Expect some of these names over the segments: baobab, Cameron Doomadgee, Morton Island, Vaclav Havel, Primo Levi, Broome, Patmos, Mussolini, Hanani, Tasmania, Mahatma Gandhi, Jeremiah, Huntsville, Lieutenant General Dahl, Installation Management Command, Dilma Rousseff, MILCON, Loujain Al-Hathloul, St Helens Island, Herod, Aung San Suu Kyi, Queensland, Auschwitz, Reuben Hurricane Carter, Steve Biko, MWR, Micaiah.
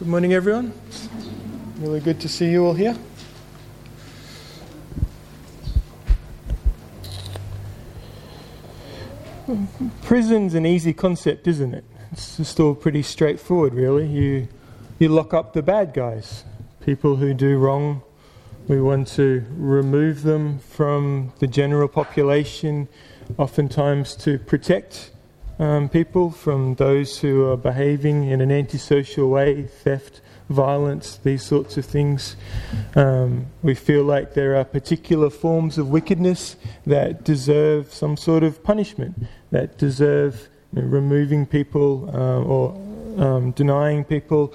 Good morning, everyone. Really good to see you all here. Prison's an easy concept, isn't it? It's just all pretty straightforward, really. You lock up the bad guys, people who do wrong. We want to remove them from the general population, oftentimes to protect people from those who are behaving in an antisocial way, theft, violence, these sorts of things. We feel like there are particular forms of wickedness that deserve some sort of punishment, that deserve removing people or denying people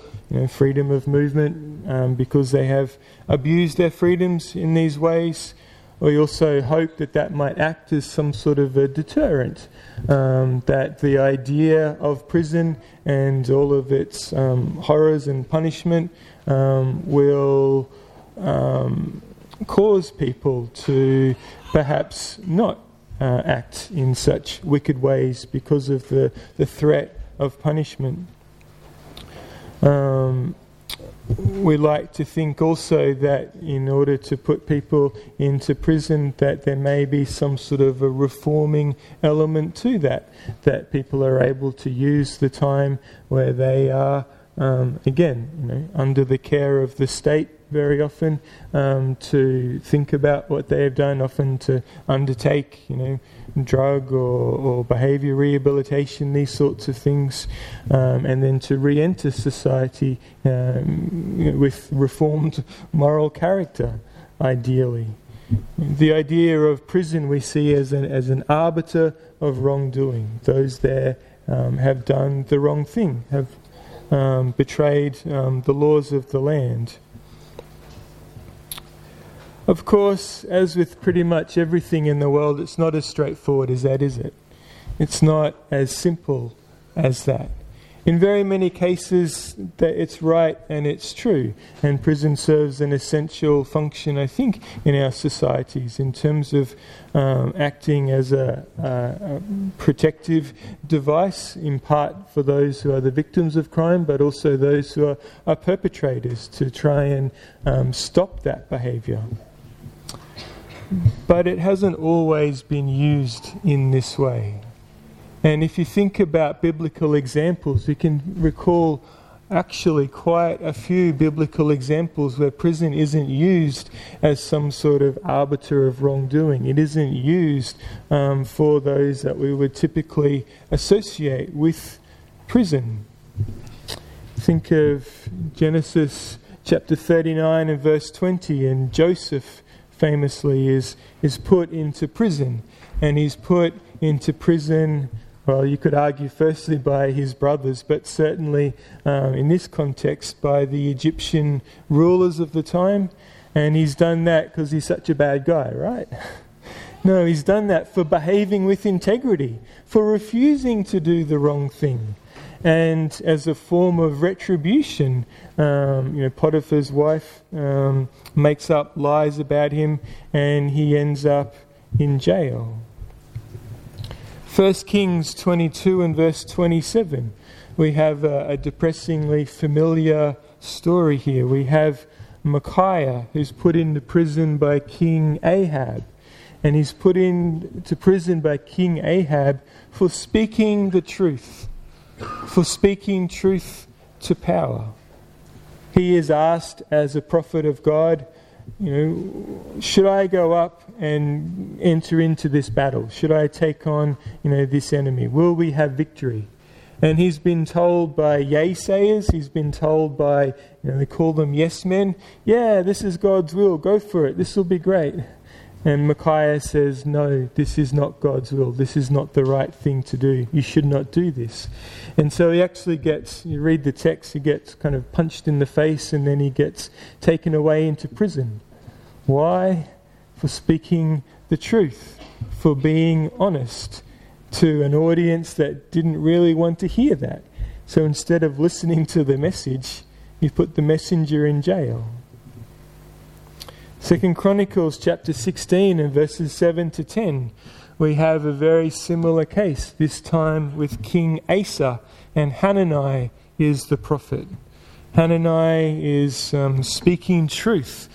freedom of movement because they have abused their freedoms in these ways. We also hope that that might act as some sort of a deterrent, that the idea of prison and all of its horrors and punishment will cause people to perhaps not act in such wicked ways because of the threat of punishment. We like to think also that in order to put people into prison, that there may be some sort of a reforming element to that, that people are able to use the time where they are, under the care of the state very often, to think about what they have done, often to undertake, drug or behaviour rehabilitation, these sorts of things, and then to re-enter society with reformed moral character, ideally. The idea of prison we see as an arbiter of wrongdoing. Those there have done the wrong thing, have betrayed the laws of the land. Of course, as with pretty much everything in the world, it's not as straightforward as that, is it? It's not as simple as that. In very many cases, that it's right and it's true. And prison serves an essential function, I think, in our societies in terms of acting as a protective device, in part for those who are the victims of crime, but also those who are perpetrators, to try and stop that behaviour. But it hasn't always been used in this way. And if you think about biblical examples, you can recall actually quite a few biblical examples where prison isn't used as some sort of arbiter of wrongdoing. It isn't used for those that we would typically associate with prison. Think of Genesis chapter 39 and verse 20, and Joseph famously is put into prison, and he's put into prison. Well, you could argue firstly by his brothers, but certainly in this context by the Egyptian rulers of the time. And he's done that because he's such a bad guy, right? No, he's done that for behaving with integrity, for refusing to do the wrong thing. And as a form of retribution, Potiphar's wife makes up lies about him, and he ends up in jail. 1 Kings 22 and verse 27, we have a depressingly familiar story here. We have Micaiah, who's put into prison by King Ahab. And he's put into prison by King Ahab for speaking the truth, for speaking truth to power. He is asked as a prophet of God, should I go up and enter into this battle? Should I take on, this enemy? Will we have victory? And he's been told by naysayers, he's been told by, they call them yes men, yeah, this is God's will, go for it, this will be great. And Micaiah says, no, this is not God's will. This is not the right thing to do. You should not do this. And so he actually gets, you read the text, he gets kind of punched in the face, and then he gets taken away into prison. Why? For speaking the truth, for being honest to an audience that didn't really want to hear that. So instead of listening to the message, you put the messenger in jail. 2 Chronicles chapter 16 and verses 7 to 10, we have a very similar case, this time with King Asa, and Hanani is the prophet. Hanani is speaking truth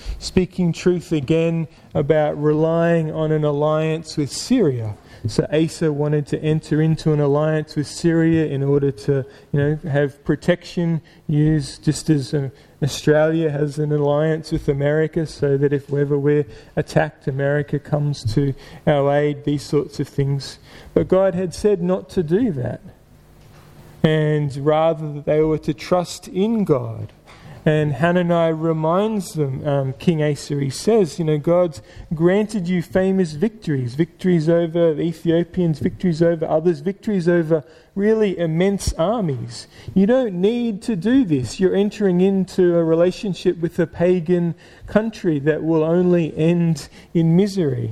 again about relying on an alliance with Syria. So Asa wanted to enter into an alliance with Syria in order to, have protection used, just as Australia has an alliance with America, so that if ever we're attacked, America comes to our aid, these sorts of things. But God had said not to do that. And rather that they were to trust in God. And Hanani reminds them, King Asa, he says, God's granted you famous victories, victories over the Ethiopians, victories over others, victories over really immense armies. You don't need to do this. You're entering into a relationship with a pagan country that will only end in misery.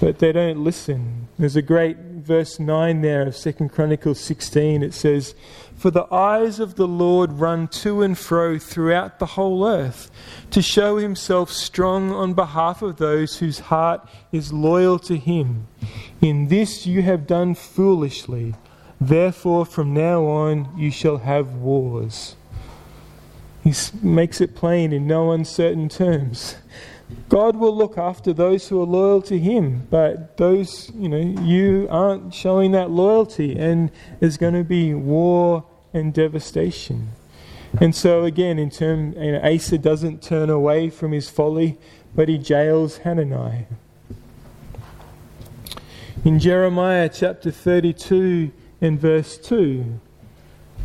But they don't listen. There's a great verse 9 there of 2 Chronicles 16. It says, "For the eyes of the Lord run to and fro throughout the whole earth, to show himself strong on behalf of those whose heart is loyal to him. In this you have done foolishly. Therefore from now on you shall have wars." He makes it plain in no uncertain terms. God will look after those who are loyal to him, but those, you aren't showing that loyalty, and there's going to be war and devastation. And so again, Asa doesn't turn away from his folly, but he jails Hanani. In Jeremiah chapter 32 and verse 2,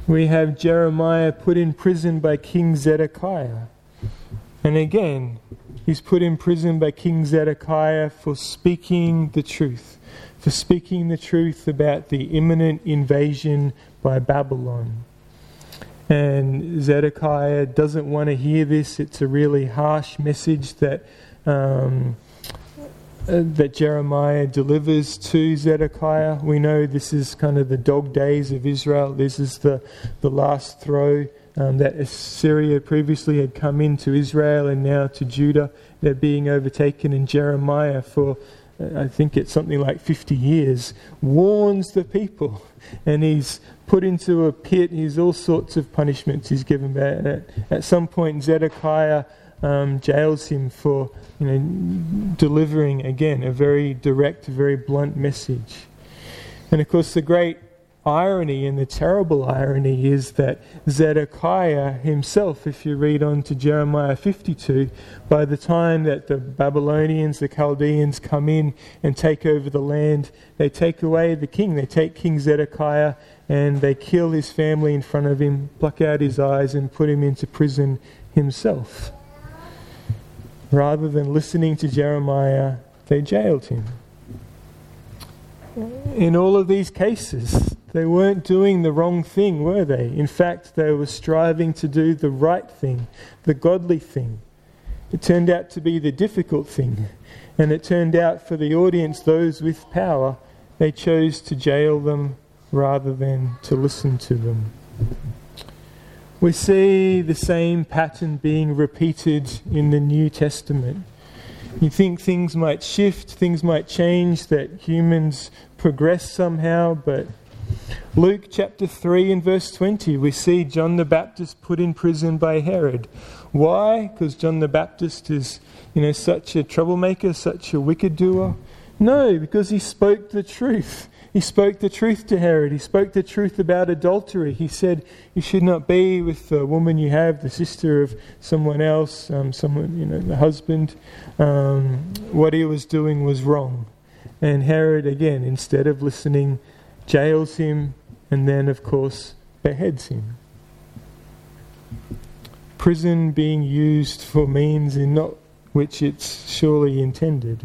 we have Jeremiah put in prison by King Zedekiah. And again, he's put in prison by King Zedekiah for speaking the truth. For speaking the truth about the imminent invasion by Babylon. And Zedekiah doesn't want to hear this. It's a really harsh message that Jeremiah delivers to Zedekiah. We know this is kind of the dog days of Israel. This is the last throw. That Assyria previously had come into Israel and now to Judah. They're being overtaken, and Jeremiah, for I think it's something like 50 years, warns the people, and he's put into a pit. He's all sorts of punishments he's given back. At some point Zedekiah jails him for delivering again a very direct, very blunt message. And of course the great irony and the terrible irony is that Zedekiah himself, if you read on to Jeremiah 52, by the time that the Babylonians, the Chaldeans come in and take over the land, they take away the king. They take King Zedekiah and they kill his family in front of him, pluck out his eyes and put him into prison himself. Rather than listening to Jeremiah, they jailed him. In all of these cases, they weren't doing the wrong thing, were they? In fact, they were striving to do the right thing, the godly thing. It turned out to be the difficult thing. And it turned out for the audience, those with power, they chose to jail them rather than to listen to them. We see the same pattern being repeated in the New Testament. You think things might shift, things might change, that humans progress somehow, but Luke chapter 3 and verse 20, we see John the Baptist put in prison by Herod. Why? Because John the Baptist is, such a troublemaker, such a wicked doer? No, because he spoke the truth. He spoke the truth to Herod. He spoke the truth about adultery. He said, "You should not be with the woman you have, the sister of someone else, the husband." What he was doing was wrong. And Herod, again, instead of listening, jails him and then, of course, beheads him. Prison being used for means in not which it's surely intended.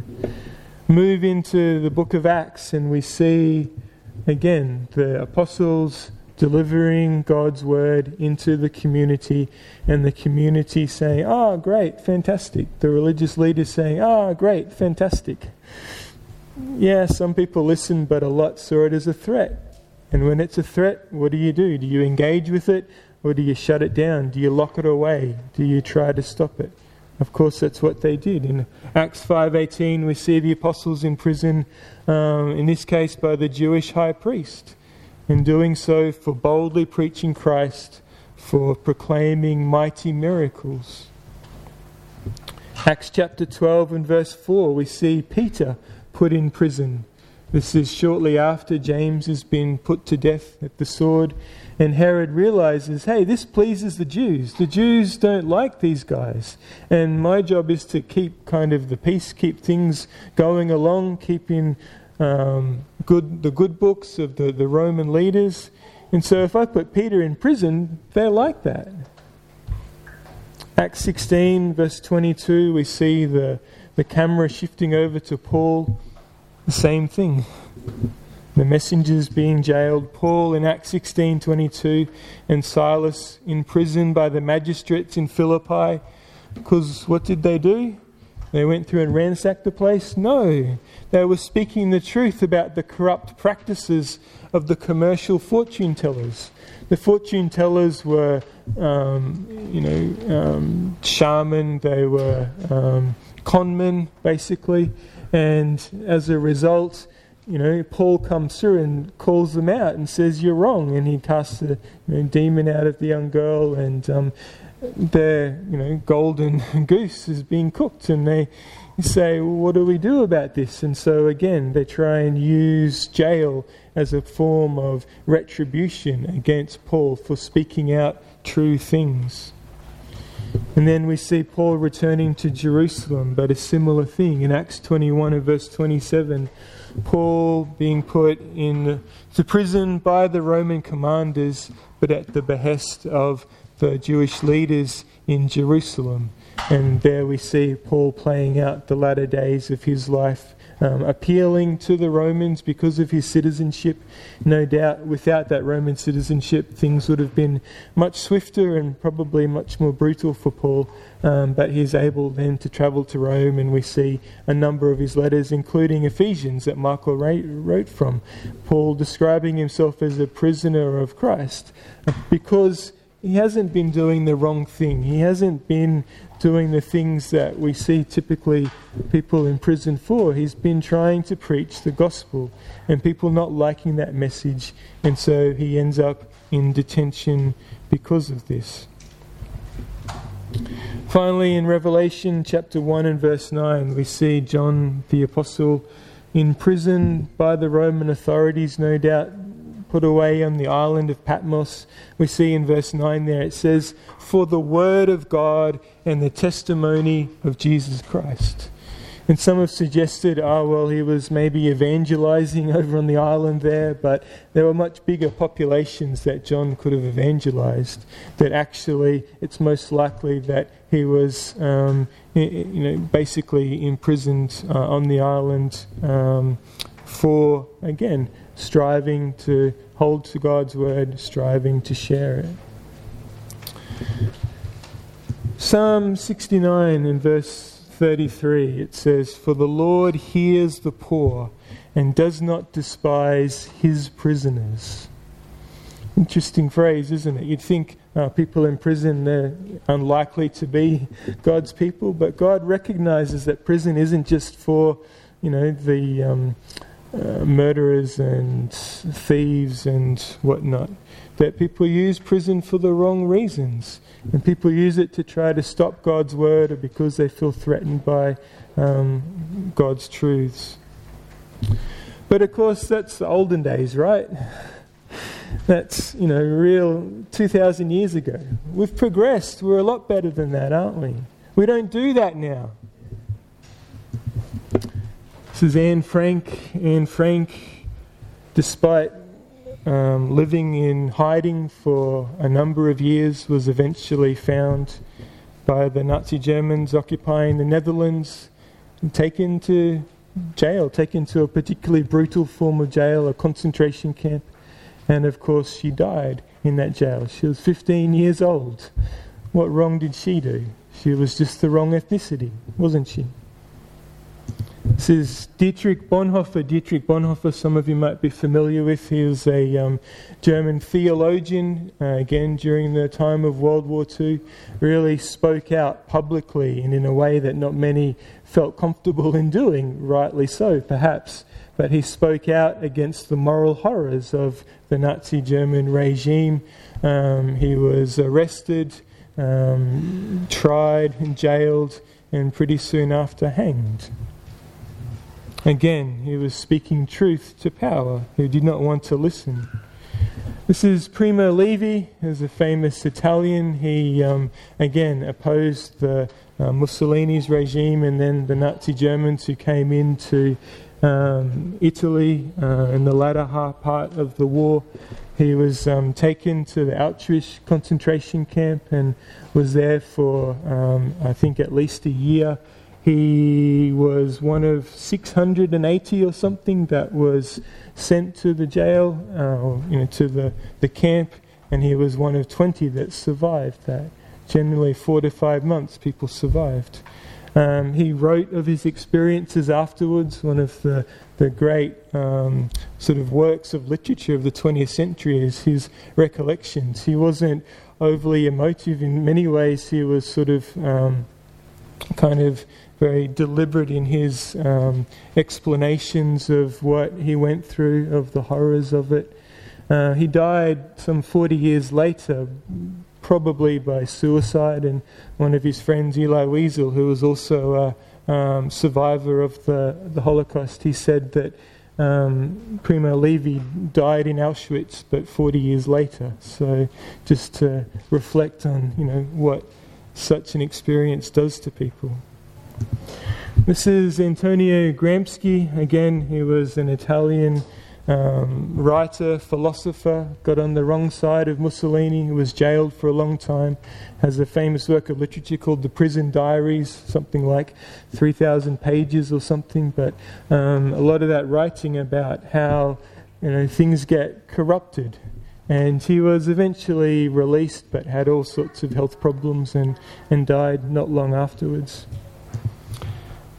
Move into the book of Acts and we see, again, the apostles delivering God's word into the community, and the community saying, "Oh, great, fantastic." The religious leaders saying, "Oh, great, fantastic." Yeah, some people listened, but a lot saw it as a threat. And when it's a threat, what do you do? Do you engage with it, or do you shut it down? Do you lock it away? Do you try to stop it? Of course, that's what they did. In Acts 5:18, we see the apostles in prison, in this case by the Jewish high priest. In doing so, for boldly preaching Christ, for proclaiming mighty miracles. Acts chapter 12 and verse 4, we see Peter put in prison. This is shortly after James has been put to death at the sword, and Herod realizes, hey, this pleases the Jews. The Jews don't like these guys, and my job is to keep kind of the peace, keep things going along, keeping the good books of the Roman leaders. And so if I put Peter in prison, they're like that. Acts 16 verse 22, we see the camera shifting over to Paul. The same thing. The messengers being jailed. Paul in Acts 16:22, and Silas in prison by the magistrates in Philippi. Because what did they do? They went through and ransacked the place? No. They were speaking the truth about the corrupt practices of the commercial fortune tellers. The fortune tellers were, shaman. They were con men, basically. And as a result, Paul comes through and calls them out and says, you're wrong. And he casts the demon out of the young girl, and their golden goose is being cooked. And they say, well, what do we do about this? And so again, they try and use jail as a form of retribution against Paul for speaking out true things. And then we see Paul returning to Jerusalem, but a similar thing. In Acts 21 and verse 27, Paul being put into prison by the Roman commanders, but at the behest of the Jewish leaders in Jerusalem. And there we see Paul playing out the latter days of his life, appealing to the Romans because of his citizenship. No doubt, without that Roman citizenship, things would have been much swifter and probably much more brutal for Paul. But he's able then to travel to Rome, and we see a number of his letters, including Ephesians that Michael wrote from. Paul describing himself as a prisoner of Christ because he hasn't been doing the wrong thing. He hasn't been doing the things that we see typically people in prison for. He's been trying to preach the gospel, and people not liking that message, and so he ends up in detention because of this. Finally, in Revelation chapter 1 and verse 9, we see John the Apostle in prison by the Roman authorities, no doubt, put away on the island of Patmos. We see in verse 9 there, it says, for the word of God and the testimony of Jesus Christ. And some have suggested, he was maybe evangelizing over on the island there, but there were much bigger populations that John could have evangelized, that actually it's most likely that he was basically imprisoned on the island for, again, striving to hold to God's word, striving to share it. Psalm 69 and verse 33, it says, for the Lord hears the poor and does not despise his prisoners. Interesting phrase, isn't it? You'd think people in prison, they're unlikely to be God's people, but God recognizes that prison isn't just for, the murderers and thieves and whatnot, that people use prison for the wrong reasons, and people use it to try to stop God's word or because they feel threatened by God's truths. But of course, that's the olden days, right? That's real 2,000 years ago. We've progressed. We're a lot better than that, aren't we? We don't do that now. This is Anne Frank. Anne Frank, despite living in hiding for a number of years, was eventually found by the Nazi Germans occupying the Netherlands and taken to jail, taken to a particularly brutal form of jail, a concentration camp. And of course, she died in that jail. She was 15 years old. What wrong did she do? She was just the wrong ethnicity, wasn't she? This is Dietrich Bonhoeffer. Dietrich Bonhoeffer, some of you might be familiar with. He was a German theologian, again during the time of World War II, really spoke out publicly and in a way that not many felt comfortable in doing, rightly so perhaps. but he spoke out against the moral horrors of the Nazi German regime. He was arrested, tried and jailed, and pretty soon after hanged. Again, he was speaking truth to power, who did not want to listen. This is Primo Levi, who's a famous Italian. He, again, opposed the Mussolini's regime and then the Nazi Germans who came into Italy in the latter half part of the war. He was taken to the Auschwitz concentration camp and was there for, I think, at least a year. He was one of 680 or something that was sent to the jail, to the camp, and he was one of 20 that survived that. Generally 4 to 5 months people survived. He wrote of his experiences afterwards. One of the great sort of works of literature of the 20th century is his recollections. He wasn't overly emotive in many ways. He was sort of kind of very deliberate in his explanations of what he went through, of the horrors of it. He died some 40 years later, probably by suicide, and one of his friends, Eli Wiesel, who was also a survivor of the Holocaust, he said that Primo Levi died in Auschwitz, but 40 years later. So just to reflect on, what such an experience does to people. This is Antonio Gramsci. Again, he was an Italian writer, philosopher, got on the wrong side of Mussolini, was jailed for a long time, has a famous work of literature called The Prison Diaries, something like 3,000 pages or something, but a lot of that writing about how things get corrupted. And he was eventually released, but had all sorts of health problems and died not long afterwards.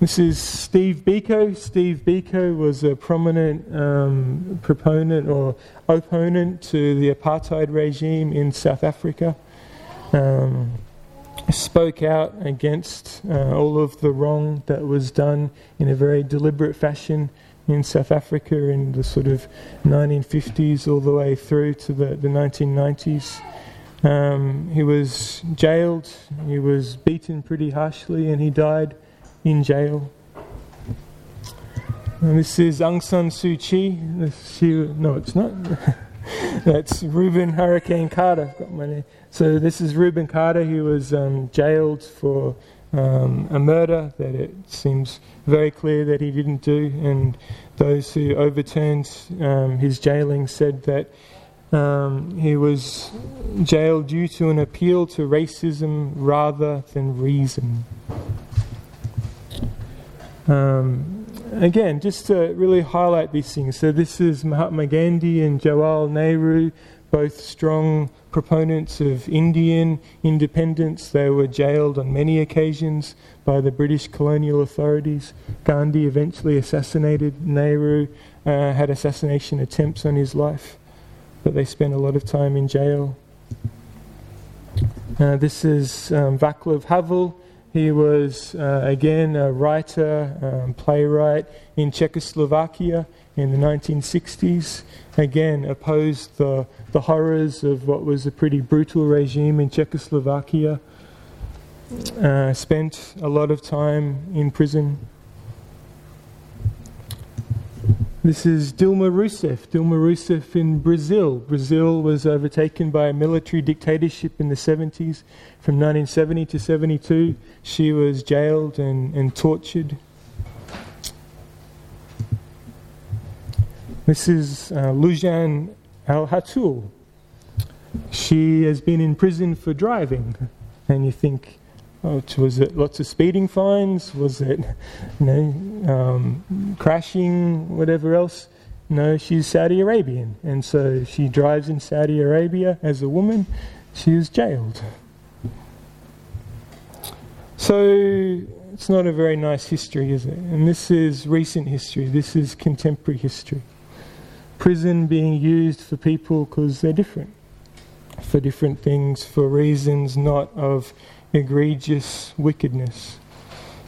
This is Steve Biko. Steve Biko was a prominent proponent or opponent to the apartheid regime in South Africa. Spoke out against all of the wrong that was done in a very deliberate fashion in South Africa in the sort of 1950s all the way through to the 1990s. He was jailed, he was beaten pretty harshly, and he died in jail. And this is Aung San Suu Kyi. That's Reuben Hurricane Carter. I've got my name. So this is Reuben Carter. He was jailed for a murder that it seems very clear that he didn't do, and those who overturned his jailing said that he was jailed due to an appeal to racism rather than reason. Again, just to really highlight these things, so this is Mahatma Gandhi and Jawaharlal Nehru, both strong proponents of Indian independence. They were jailed on many occasions by the British colonial authorities. Gandhi eventually assassinated. Nehru had assassination attempts on his life, but they spent a lot of time in jail. This is Vaclav Havel. He was, again, a writer, playwright in Czechoslovakia in the 1960s. Again, opposed the horrors of what was a pretty brutal regime in Czechoslovakia. Spent a lot of time in prison. This is Dilma Rousseff. Dilma Rousseff in Brazil. Brazil was overtaken by a military dictatorship in the 70s. From 1970 to 72, she was jailed and tortured. This is Loujain Al-Hathloul. She has been in prison for driving. And you think, oh, was it lots of speeding fines? Was it, crashing, whatever else? No, she's Saudi Arabian. And so she drives in Saudi Arabia as a woman. She is jailed. So it's not a very nice history, is it? And this is recent history. This is contemporary history. Prison being used for people because they're different, for different things, for reasons not of egregious wickedness.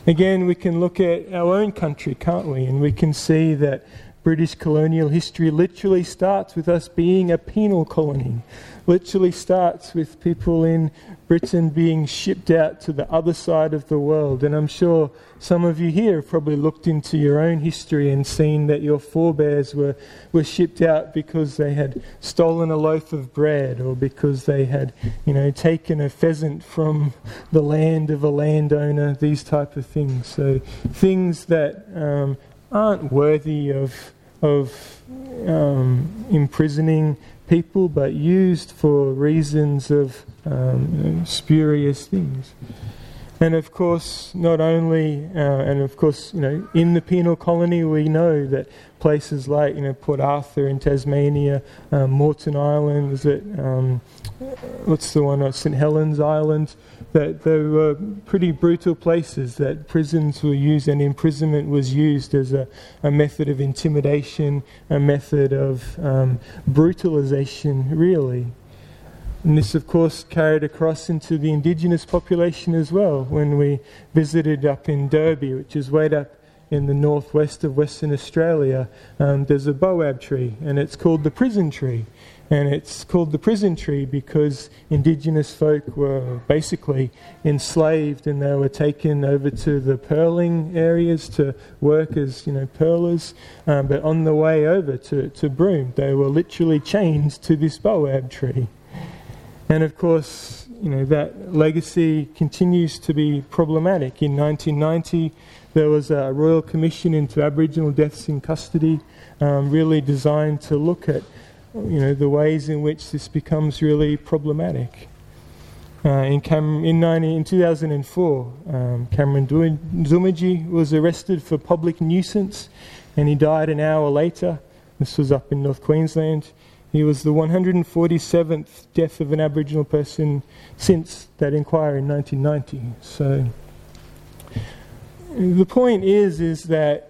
Again, we can look at our own country, can't we? And we can see that British colonial history literally starts with us being a penal colony, literally starts with people in Britain being shipped out to the other side of the world. And I'm sure some of you here have probably looked into your own history and seen that your forebears were shipped out because they had stolen a loaf of bread, or because they had, taken a pheasant from the land of a landowner, these type of things. So things that aren't worthy of imprisoning people, but used for reasons of spurious things. And of course, in the penal colony, we know that places like, Port Arthur in Tasmania, Morton Island, St Helens Island, that they were pretty brutal places, that prisons were used and imprisonment was used as a method of intimidation, a method of brutalisation, really. And this, of course, carried across into the indigenous population as well. When we visited up in Derby, which is way up in the northwest of Western Australia, there's a baobab tree, and it's called the prison tree. And it's called the prison tree because indigenous folk were basically enslaved, and they were taken over to the pearling areas to work as, pearlers. But on the way over to Broome, they were literally chained to this baobab tree. And of course, that legacy continues to be problematic. In 1990, there was a Royal Commission into Aboriginal Deaths in Custody, really designed to look at, the ways in which this becomes really problematic. In 2004, Cameron Doomadgee was arrested for public nuisance, and he died an hour later. This was up in North Queensland. He was the 147th death of an Aboriginal person since that inquiry in 1990. So the point is that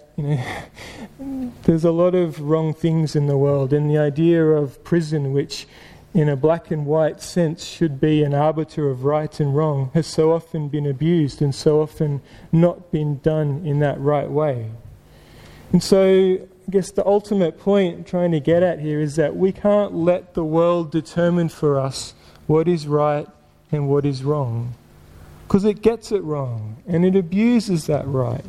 there's a lot of wrong things in the world, and the idea of prison, which in a black and white sense should be an arbiter of right and wrong, has so often been abused and so often not been done in that right way. And so I guess the ultimate point I'm trying to get at here is that we can't let the world determine for us what is right and what is wrong, because it gets it wrong and it abuses that right.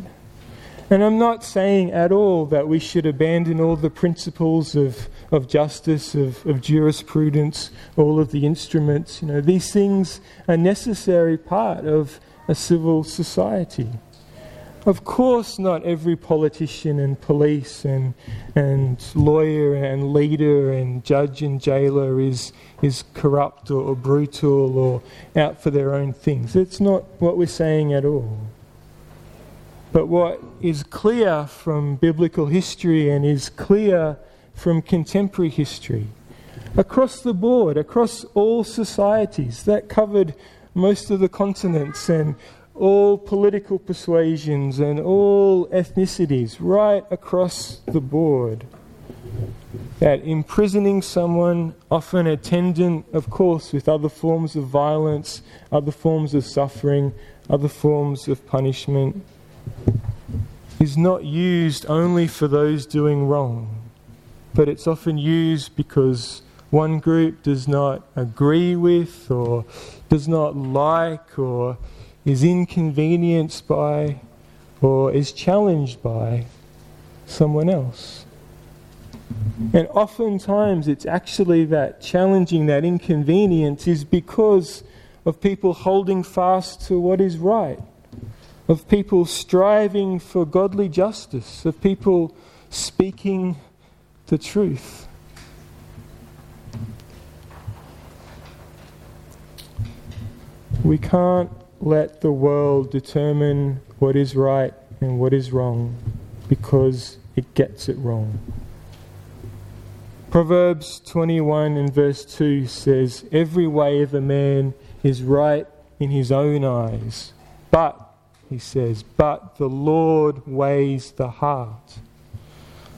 And I'm not saying at all that we should abandon all the principles of justice, of jurisprudence, all of the instruments. These things are a necessary part of a civil society. Of course, not every politician and police and lawyer and leader and judge and jailer is corrupt or brutal or out for their own things. It's not what we're saying at all. But what is clear from biblical history and is clear from contemporary history, across the board, across all societies, that covered most of the continents and all political persuasions and all ethnicities, right across the board, that imprisoning someone, often attendant, of course, with other forms of violence, other forms of suffering, other forms of punishment, is not used only for those doing wrong, but it's often used because one group does not agree with or does not like or is inconvenienced by or is challenged by someone else. And oftentimes it's actually that challenging, that inconvenience is because of people holding fast to what is right, of people striving for godly justice, of people speaking the truth. We can't let the world determine what is right and what is wrong, because it gets it wrong. Proverbs 21 and verse 2 says, "Every way of a man is right in his own eyes, but the Lord weighs the heart."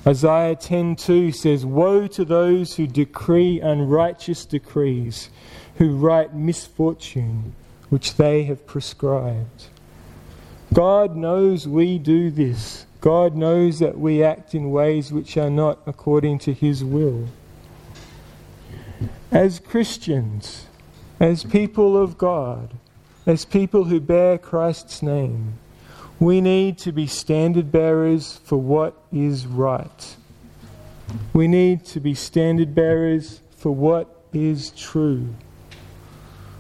Isaiah 10:2 says, "Woe to those who decree unrighteous decrees, who write misfortune, which they have prescribed." God knows we do this. God knows that we act in ways which are not according to His will. As Christians, as people of God, as people who bear Christ's name, we need to be standard bearers for what is right. We need to be standard bearers for what is true.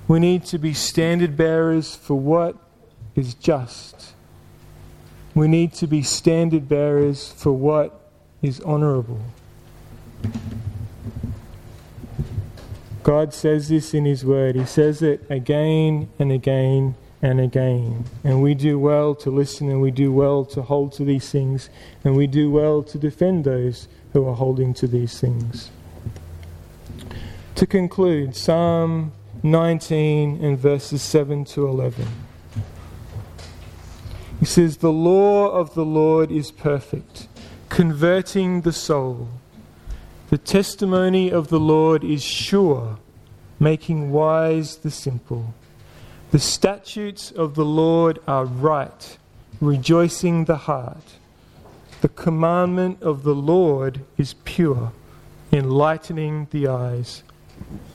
We need to be standard bearers for what is just. We need to be standard bearers for what is honourable. God says this in His Word. He says it again and again and again. And we do well to listen, and we do well to hold to these things, and we do well to defend those who are holding to these things. To conclude, Psalm 19 and verses 7 to 11. He says, "The law of the Lord is perfect, converting the soul. The testimony of the Lord is sure, making wise the simple. The statutes of the Lord are right, rejoicing the heart. The commandment of the Lord is pure, enlightening the eyes.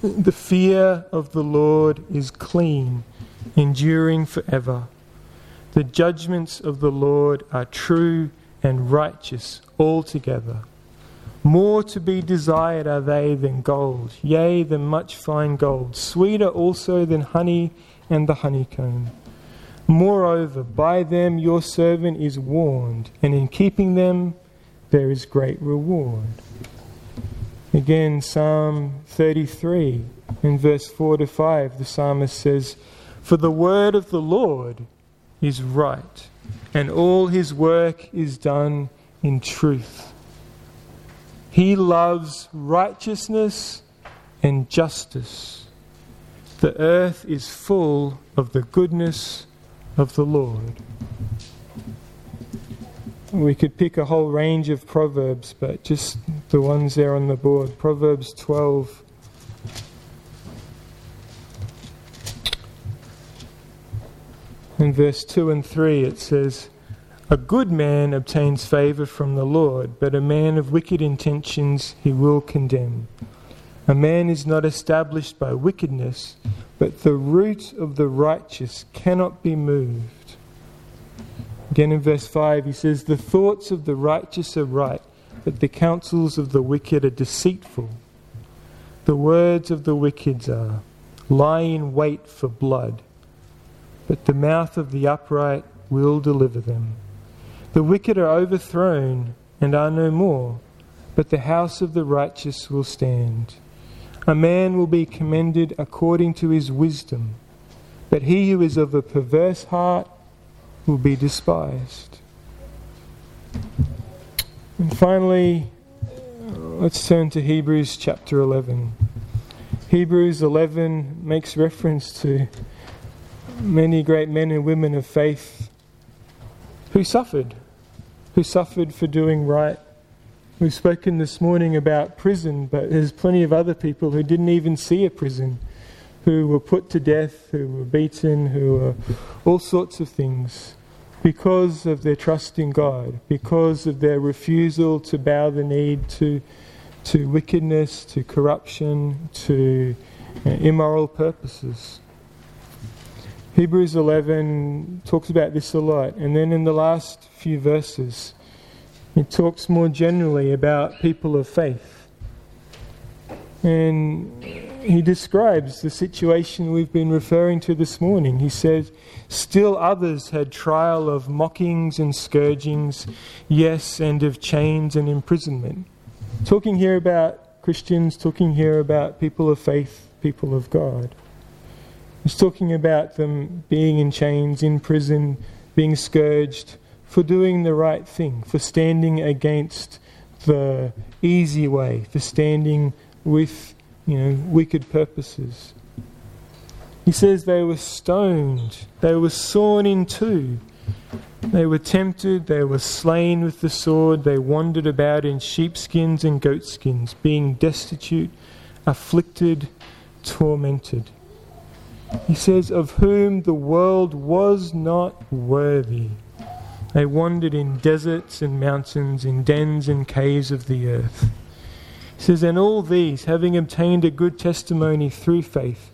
The fear of the Lord is clean, enduring forever. The judgments of the Lord are true and righteous altogether. More to be desired are they than gold, yea, than much fine gold, sweeter also than honey and the honeycomb. Moreover, by them your servant is warned, and in keeping them there is great reward." Again, Psalm 33, in verse 4 to 5, the psalmist says, "For the word of the Lord is right, and all His work is done in truth. He loves righteousness and justice. The earth is full of the goodness of the Lord." We could pick a whole range of proverbs, but just the ones there on the board. Proverbs 12. In verse 2 and 3 it says, "A good man obtains favour from the Lord, but a man of wicked intentions He will condemn. A man is not established by wickedness, but the root of the righteous cannot be moved." Again in verse 5 he says, "The thoughts of the righteous are right, but the counsels of the wicked are deceitful. The words of the wicked lie in wait for blood, but the mouth of the upright will deliver them. The wicked are overthrown and are no more, but the house of the righteous will stand. A man will be commended according to his wisdom, but he who is of a perverse heart will be despised." And finally, let's turn to Hebrews chapter 11. Hebrews 11 makes reference to many great men and women of faith who suffered for doing right. We've spoken this morning about prison, but there's plenty of other people who didn't even see a prison, who were put to death, who were beaten, who were all sorts of things because of their trust in God, because of their refusal to bow the knee to wickedness, to corruption, to immoral purposes. Hebrews 11 talks about this a lot, and then in the last few verses it talks more generally about people of faith. And he describes the situation we've been referring to this morning. He says, "Still others had trial of mockings and scourgings, yes, and of chains and imprisonment." Talking here about Christians, talking here about people of faith, people of God. He's talking about them being in chains, in prison, being scourged for doing the right thing, for standing against the easy way, for standing with, wicked purposes. He says they were stoned, they were sawn in two, they were tempted, they were slain with the sword, they wandered about in sheepskins and goatskins, being destitute, afflicted, tormented. He says, "Of whom the world was not worthy, They wandered in deserts and mountains, in dens and caves of the earth. He says, and all these, having obtained a good testimony through faith,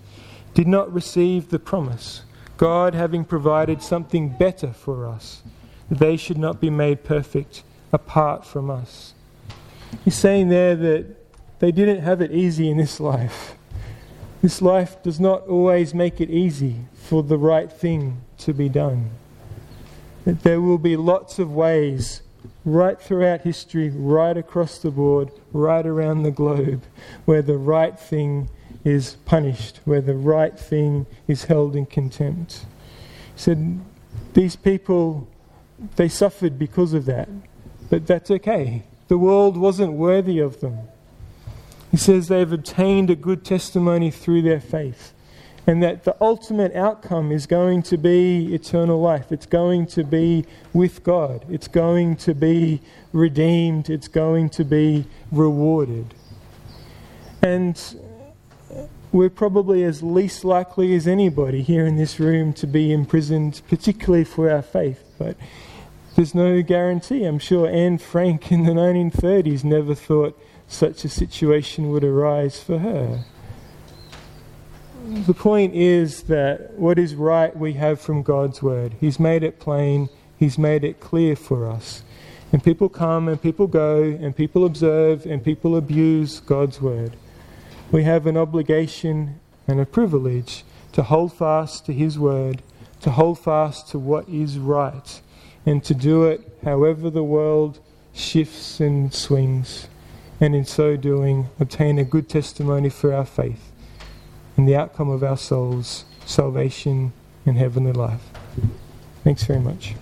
did not receive the promise, God having provided something better for us, that they should not be made perfect apart from us. He's saying there that they didn't have it easy in this life. This life does not always make it easy for the right thing to be done. That there will be lots of ways right throughout history, right across the board, right around the globe, where the right thing is punished, where the right thing is held in contempt. He said, these people, they suffered because of that, but that's okay. The world wasn't worthy of them. He says they've obtained a good testimony through their faith, and that the ultimate outcome is going to be eternal life. It's going to be with God. It's going to be redeemed. It's going to be rewarded. And we're probably as least likely as anybody here in this room to be imprisoned, particularly for our faith, but there's no guarantee. I'm sure Anne Frank in the 1930s never thought such a situation would arise for her. The point is that what is right we have from God's word. He's made it plain, He's made it clear for us. And people come and people go and people observe and people abuse God's word. We have an obligation and a privilege to hold fast to His word, to hold fast to what is right, and to do it however the world shifts and swings, and in so doing obtain a good testimony for our faith and the outcome of our souls, salvation and heavenly life. Thanks very much.